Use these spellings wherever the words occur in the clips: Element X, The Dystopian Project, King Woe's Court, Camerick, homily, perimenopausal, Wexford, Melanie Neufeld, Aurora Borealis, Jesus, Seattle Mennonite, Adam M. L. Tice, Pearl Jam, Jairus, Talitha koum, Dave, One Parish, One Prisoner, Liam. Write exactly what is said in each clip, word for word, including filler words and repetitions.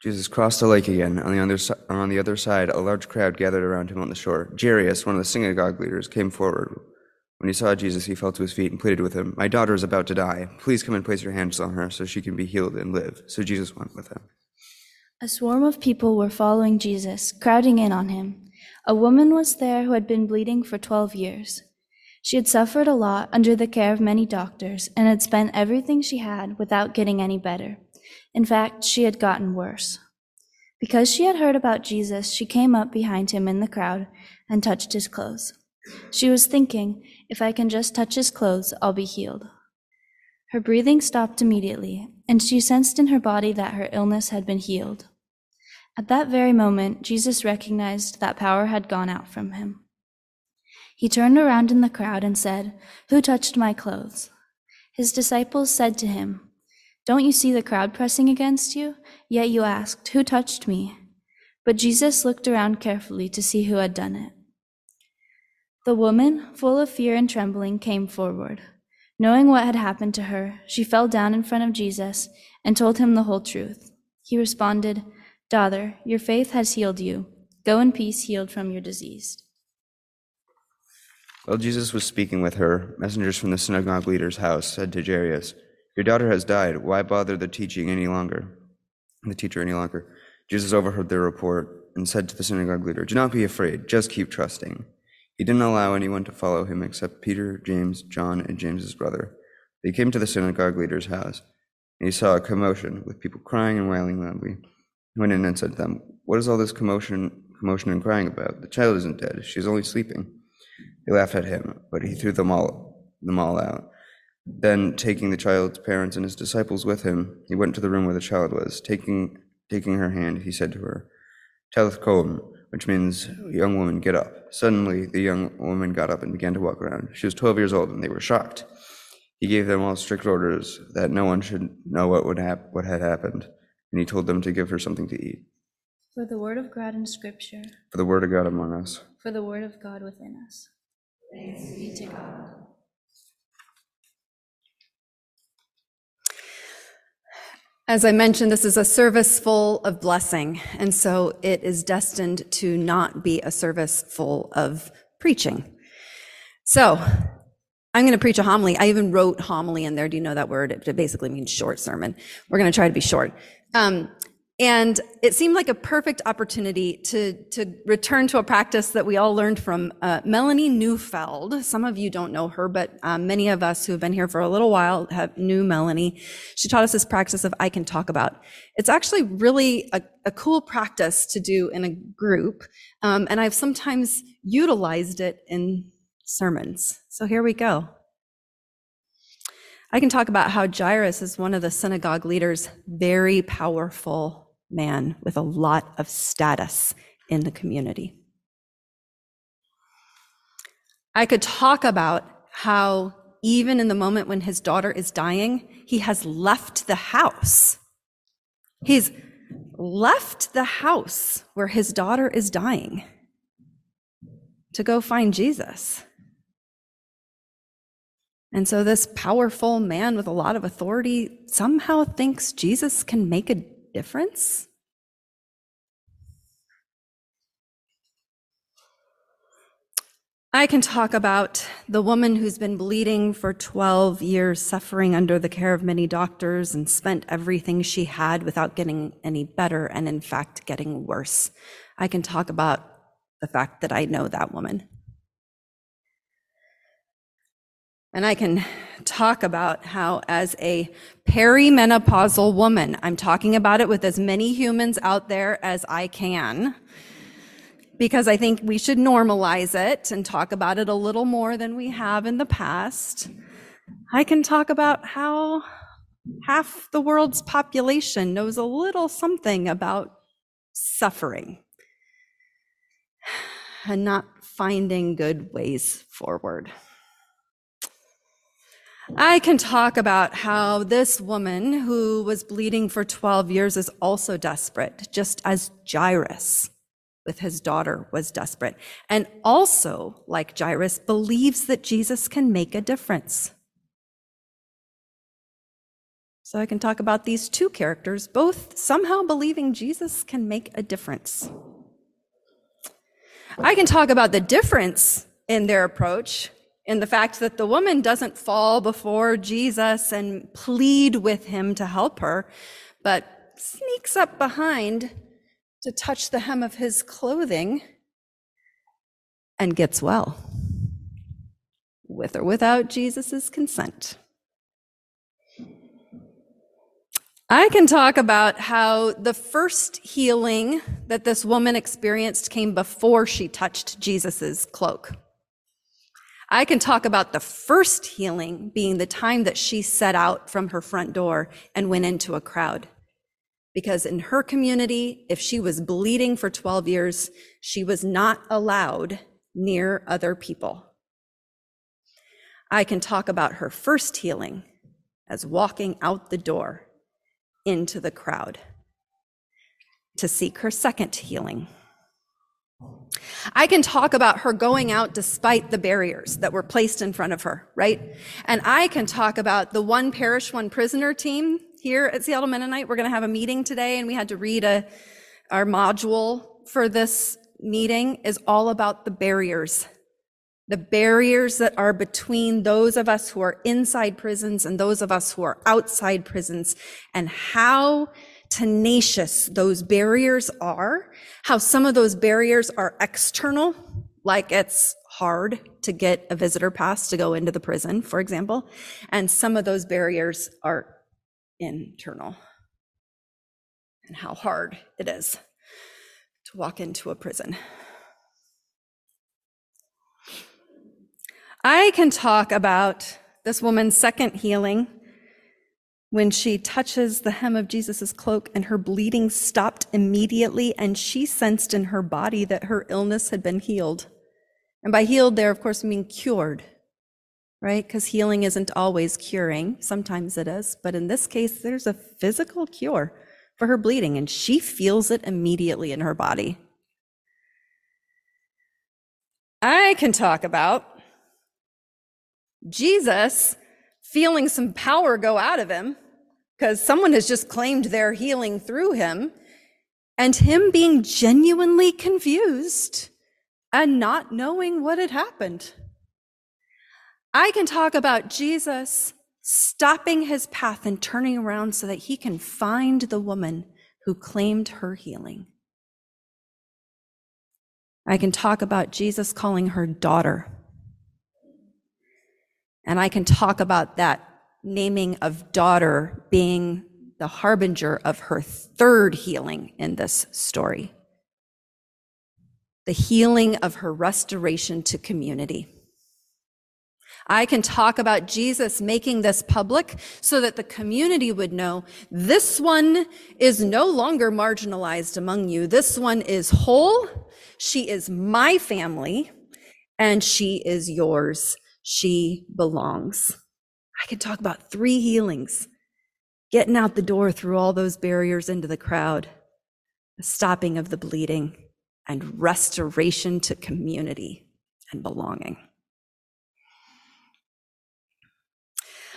Jesus crossed the lake again. On the, other, on the other side, a large crowd gathered around him on the shore. Jairus, one of the synagogue leaders, came forward. When he saw Jesus, he fell to his feet and pleaded with him, "My daughter is about to die. Please come and place your hands on her so she can be healed and live." So Jesus went with him. A swarm of people were following Jesus, crowding in on him. A woman was there who had been bleeding for twelve years. She had suffered a lot under the care of many doctors and had spent everything she had without getting any better. In fact, she had gotten worse. Because she had heard about Jesus, she came up behind him in the crowd and touched his clothes. She was thinking, "If I can just touch his clothes, I'll be healed." Her breathing stopped immediately, and she sensed in her body that her illness had been healed. At that very moment, Jesus recognized that power had gone out from him. He turned around in the crowd and said, "Who touched my clothes?" His disciples said to him, "Don't you see the crowd pressing against you? Yet you asked, 'Who touched me?'" But Jesus looked around carefully to see who had done it. The woman, full of fear and trembling, came forward. Knowing what had happened to her, she fell down in front of Jesus and told him the whole truth. He responded, "Daughter, your faith has healed you. Go in peace, healed from your disease." While Jesus was speaking with her, messengers from the synagogue leader's house said to Jairus, "Your daughter has died. Why bother the teaching any longer? The teacher any longer?" Jesus overheard their report and said to the synagogue leader, "Do not be afraid. Just keep trusting." He didn't allow anyone to follow him except Peter, James, John, and James's brother. They came to the synagogue leader's house, and he saw a commotion with people crying and wailing loudly. He went in and said to them, "What is all this commotion, commotion and crying about? The child isn't dead. She is only sleeping." They laughed at him, but he threw them all, them all out. Then, taking the child's parents and his disciples with him, he went to the room where the child was. Taking taking her hand, he said to her, "Talitha koum," which means, "Young woman, get up." Suddenly, the young woman got up and began to walk around. She was twelve years old, and they were shocked. He gave them all strict orders that no one should know what would hap- what had happened, and he told them to give her something to eat. For the word of God in Scripture. For the word of God among us. For the word of God within us. Thanks be to God. As I mentioned, this is a service full of blessing, and so it is destined to not be a service full of preaching. So I'm going to preach a homily. I even wrote homily in there. Do you know that word? It basically means short sermon. We're going to try to be short. Um, and it seemed like a perfect opportunity to, to return to a practice that we all learned from uh, Melanie Neufeld. Some of you don't know her, but um, many of us who have been here for a little while have knew Melanie. She taught us this practice of "I can talk about." It's actually really a, a cool practice to do in a group, um, and I've sometimes utilized it in sermons. So here we go. I can talk about how Jairus is one of the synagogue leaders, very powerful man with a lot of status in the community. I could talk about how even in the moment when his daughter is dying, he has left the house. He's left the house where his daughter is dying to go find Jesus. And so this powerful man with a lot of authority somehow thinks Jesus can make a difference. I can talk about the woman who's been bleeding for twelve years, suffering under the care of many doctors, and spent everything she had without getting any better, and in fact getting worse. I can talk about the fact that I know that woman. And I can talk about how, as a perimenopausal woman, I'm talking about it with as many humans out there as I can, because I think we should normalize it and talk about it a little more than we have in the past. I can talk about how half the world's population knows a little something about suffering and not finding good ways forward. I can talk about how this woman who was bleeding for twelve years is also desperate, just as Jairus with his daughter was desperate, and also, like Jairus, believes that Jesus can make a difference. So I can talk about these two characters, both somehow believing Jesus can make a difference. I can talk about the difference in their approach, in the fact that the woman doesn't fall before Jesus and plead with him to help her, but sneaks up behind to touch the hem of his clothing and gets well, with or without Jesus's consent. I can talk about how the first healing that this woman experienced came before she touched Jesus's cloak. I can talk about the first healing being the time that she set out from her front door and went into a crowd. Because in her community, if she was bleeding for twelve years, she was not allowed near other people. I can talk about her first healing as walking out the door into the crowd to seek her second healing. I can talk about her going out despite the barriers that were placed in front of her, right? And I can talk about the One Parish, One Prisoner team here at Seattle Mennonite. We're going to have a meeting today, and we had to read a, our module for this meeting is all about the barriers, the barriers that are between those of us who are inside prisons and those of us who are outside prisons, and how tenacious those barriers are, how some of those barriers are external, like it's hard to get a visitor pass to go into the prison, for example, and some of those barriers are internal, and how hard it is to walk into a prison. I can talk about this woman's second healing when she touches the hem of Jesus's cloak and her bleeding stopped immediately, and she sensed in her body that her illness had been healed. And by healed there, of course, I mean cured, right? Because healing isn't always curing. Sometimes it is, but in this case, there's a physical cure for her bleeding, and she feels it immediately in her body. I can talk about Jesus feeling some power go out of him because someone has just claimed their healing through him, and him being genuinely confused and not knowing what had happened. I can talk about Jesus stopping his path and turning around so that he can find the woman who claimed her healing. I can talk about Jesus calling her daughter. And I can talk about that naming of daughter being the harbinger of her third healing in this story, the healing of her restoration to community. I can talk about Jesus making this public so that the community would know this one is no longer marginalized among you. This one is whole. She is my family. and she is yours. She belongs. I could talk about three healings, getting out the door through all those barriers into the crowd, the stopping of the bleeding, and restoration to community and belonging.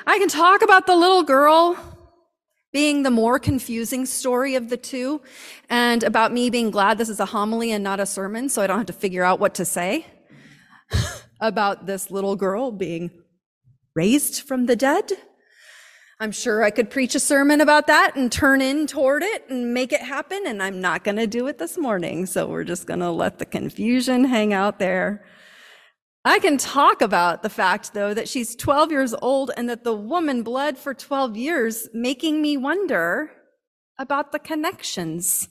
I can talk about the little girl being the more confusing story of the two, and about me being glad this is a homily and not a sermon, so I don't have to figure out what to say about this little girl being raised from the dead. I'm sure I could preach a sermon about that and turn in toward it and make it happen, and I'm not going to do it this morning, so we're just going to let the confusion hang out there. I can talk about the fact, though, that she's twelve years old and that the woman bled for twelve years, making me wonder about the connections.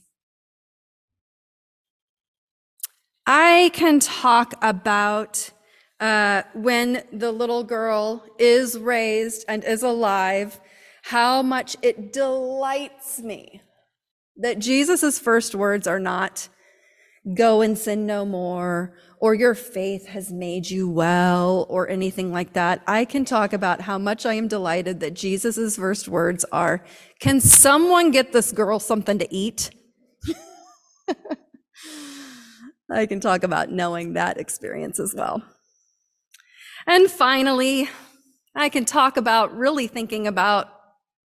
I can talk about uh, when the little girl is raised and is alive, how much it delights me that Jesus's first words are not, "Go and sin no more," or "Your faith has made you well," or anything like that. I can talk about how much I am delighted that Jesus's first words are, "Can someone get this girl something to eat?" I can talk about knowing that experience as well. And finally, I can talk about really thinking about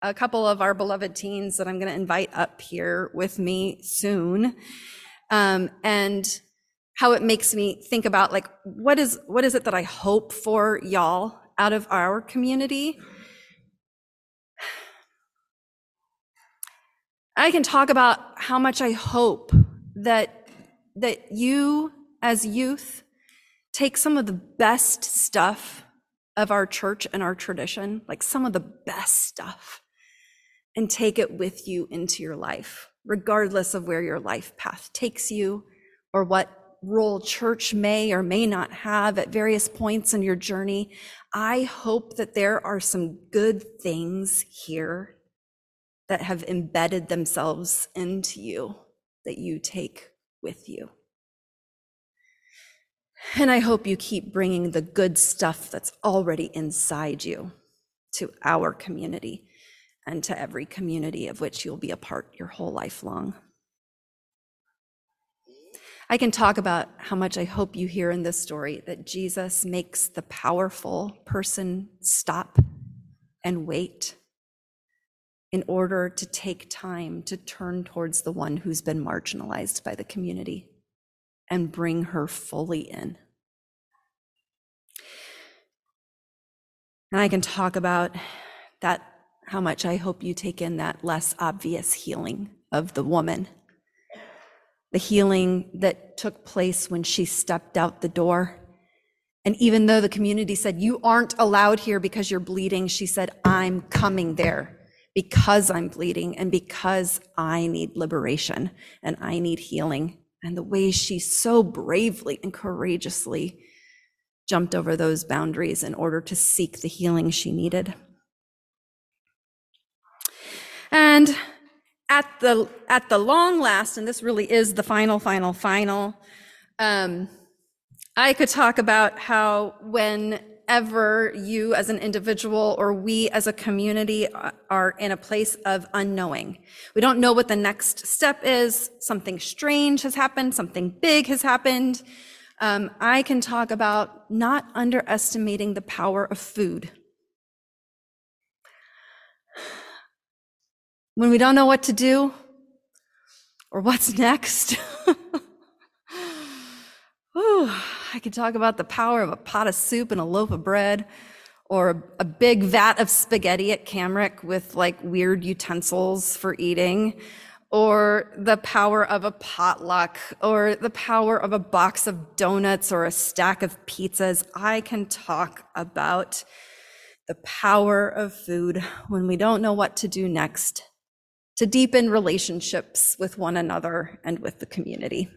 a couple of our beloved teens that I'm going to invite up here with me soon. Um, and how it makes me think about, like, what is what is it that I hope for y'all out of our community? I can talk about how much I hope that that you as youth take some of the best stuff of our church and our tradition, like some of the best stuff, and take it with you into your life, regardless of where your life path takes you or what role church may or may not have at various points in your journey. I hope that there are some good things here that have embedded themselves into you that you take with you. And I hope you keep bringing the good stuff that's already inside you to our community, and to every community of which you'll be a part your whole life long. I can talk about how much I hope you hear in this story that Jesus makes the powerful person stop and wait in order to take time to turn towards the one who's been marginalized by the community and bring her fully in. And I can talk about that, how much I hope you take in that less obvious healing of the woman, the healing that took place when she stepped out the door. And even though the community said, "You aren't allowed here because you're bleeding," she said, "I'm coming there because I'm bleeding and because I need liberation and I need healing." And the way she so bravely and courageously jumped over those boundaries in order to seek the healing she needed. And at the at the long last, and this really is the final, final, final, um, I could talk about how whenever you as an individual or we as a community are in a place of unknowing, we don't know what the next step is, something strange has happened, something big has happened, um, I can talk about not underestimating the power of food. When we don't know what to do or what's next, ooh, I could talk about the power of a pot of soup and a loaf of bread, or a, a big vat of spaghetti at Camerick with like weird utensils for eating, or the power of a potluck, or the power of a box of donuts or a stack of pizzas. I can talk about the power of food when we don't know what to do next, to deepen relationships with one another and with the community.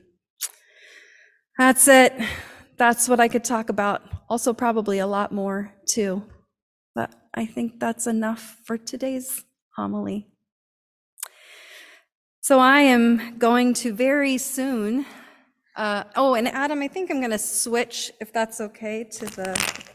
That's it. That's what I could talk about. Also probably a lot more too, but I think that's enough for today's homily. So I am going to very soon Uh, oh, and Adam, I think I'm going to switch, if that's okay, to the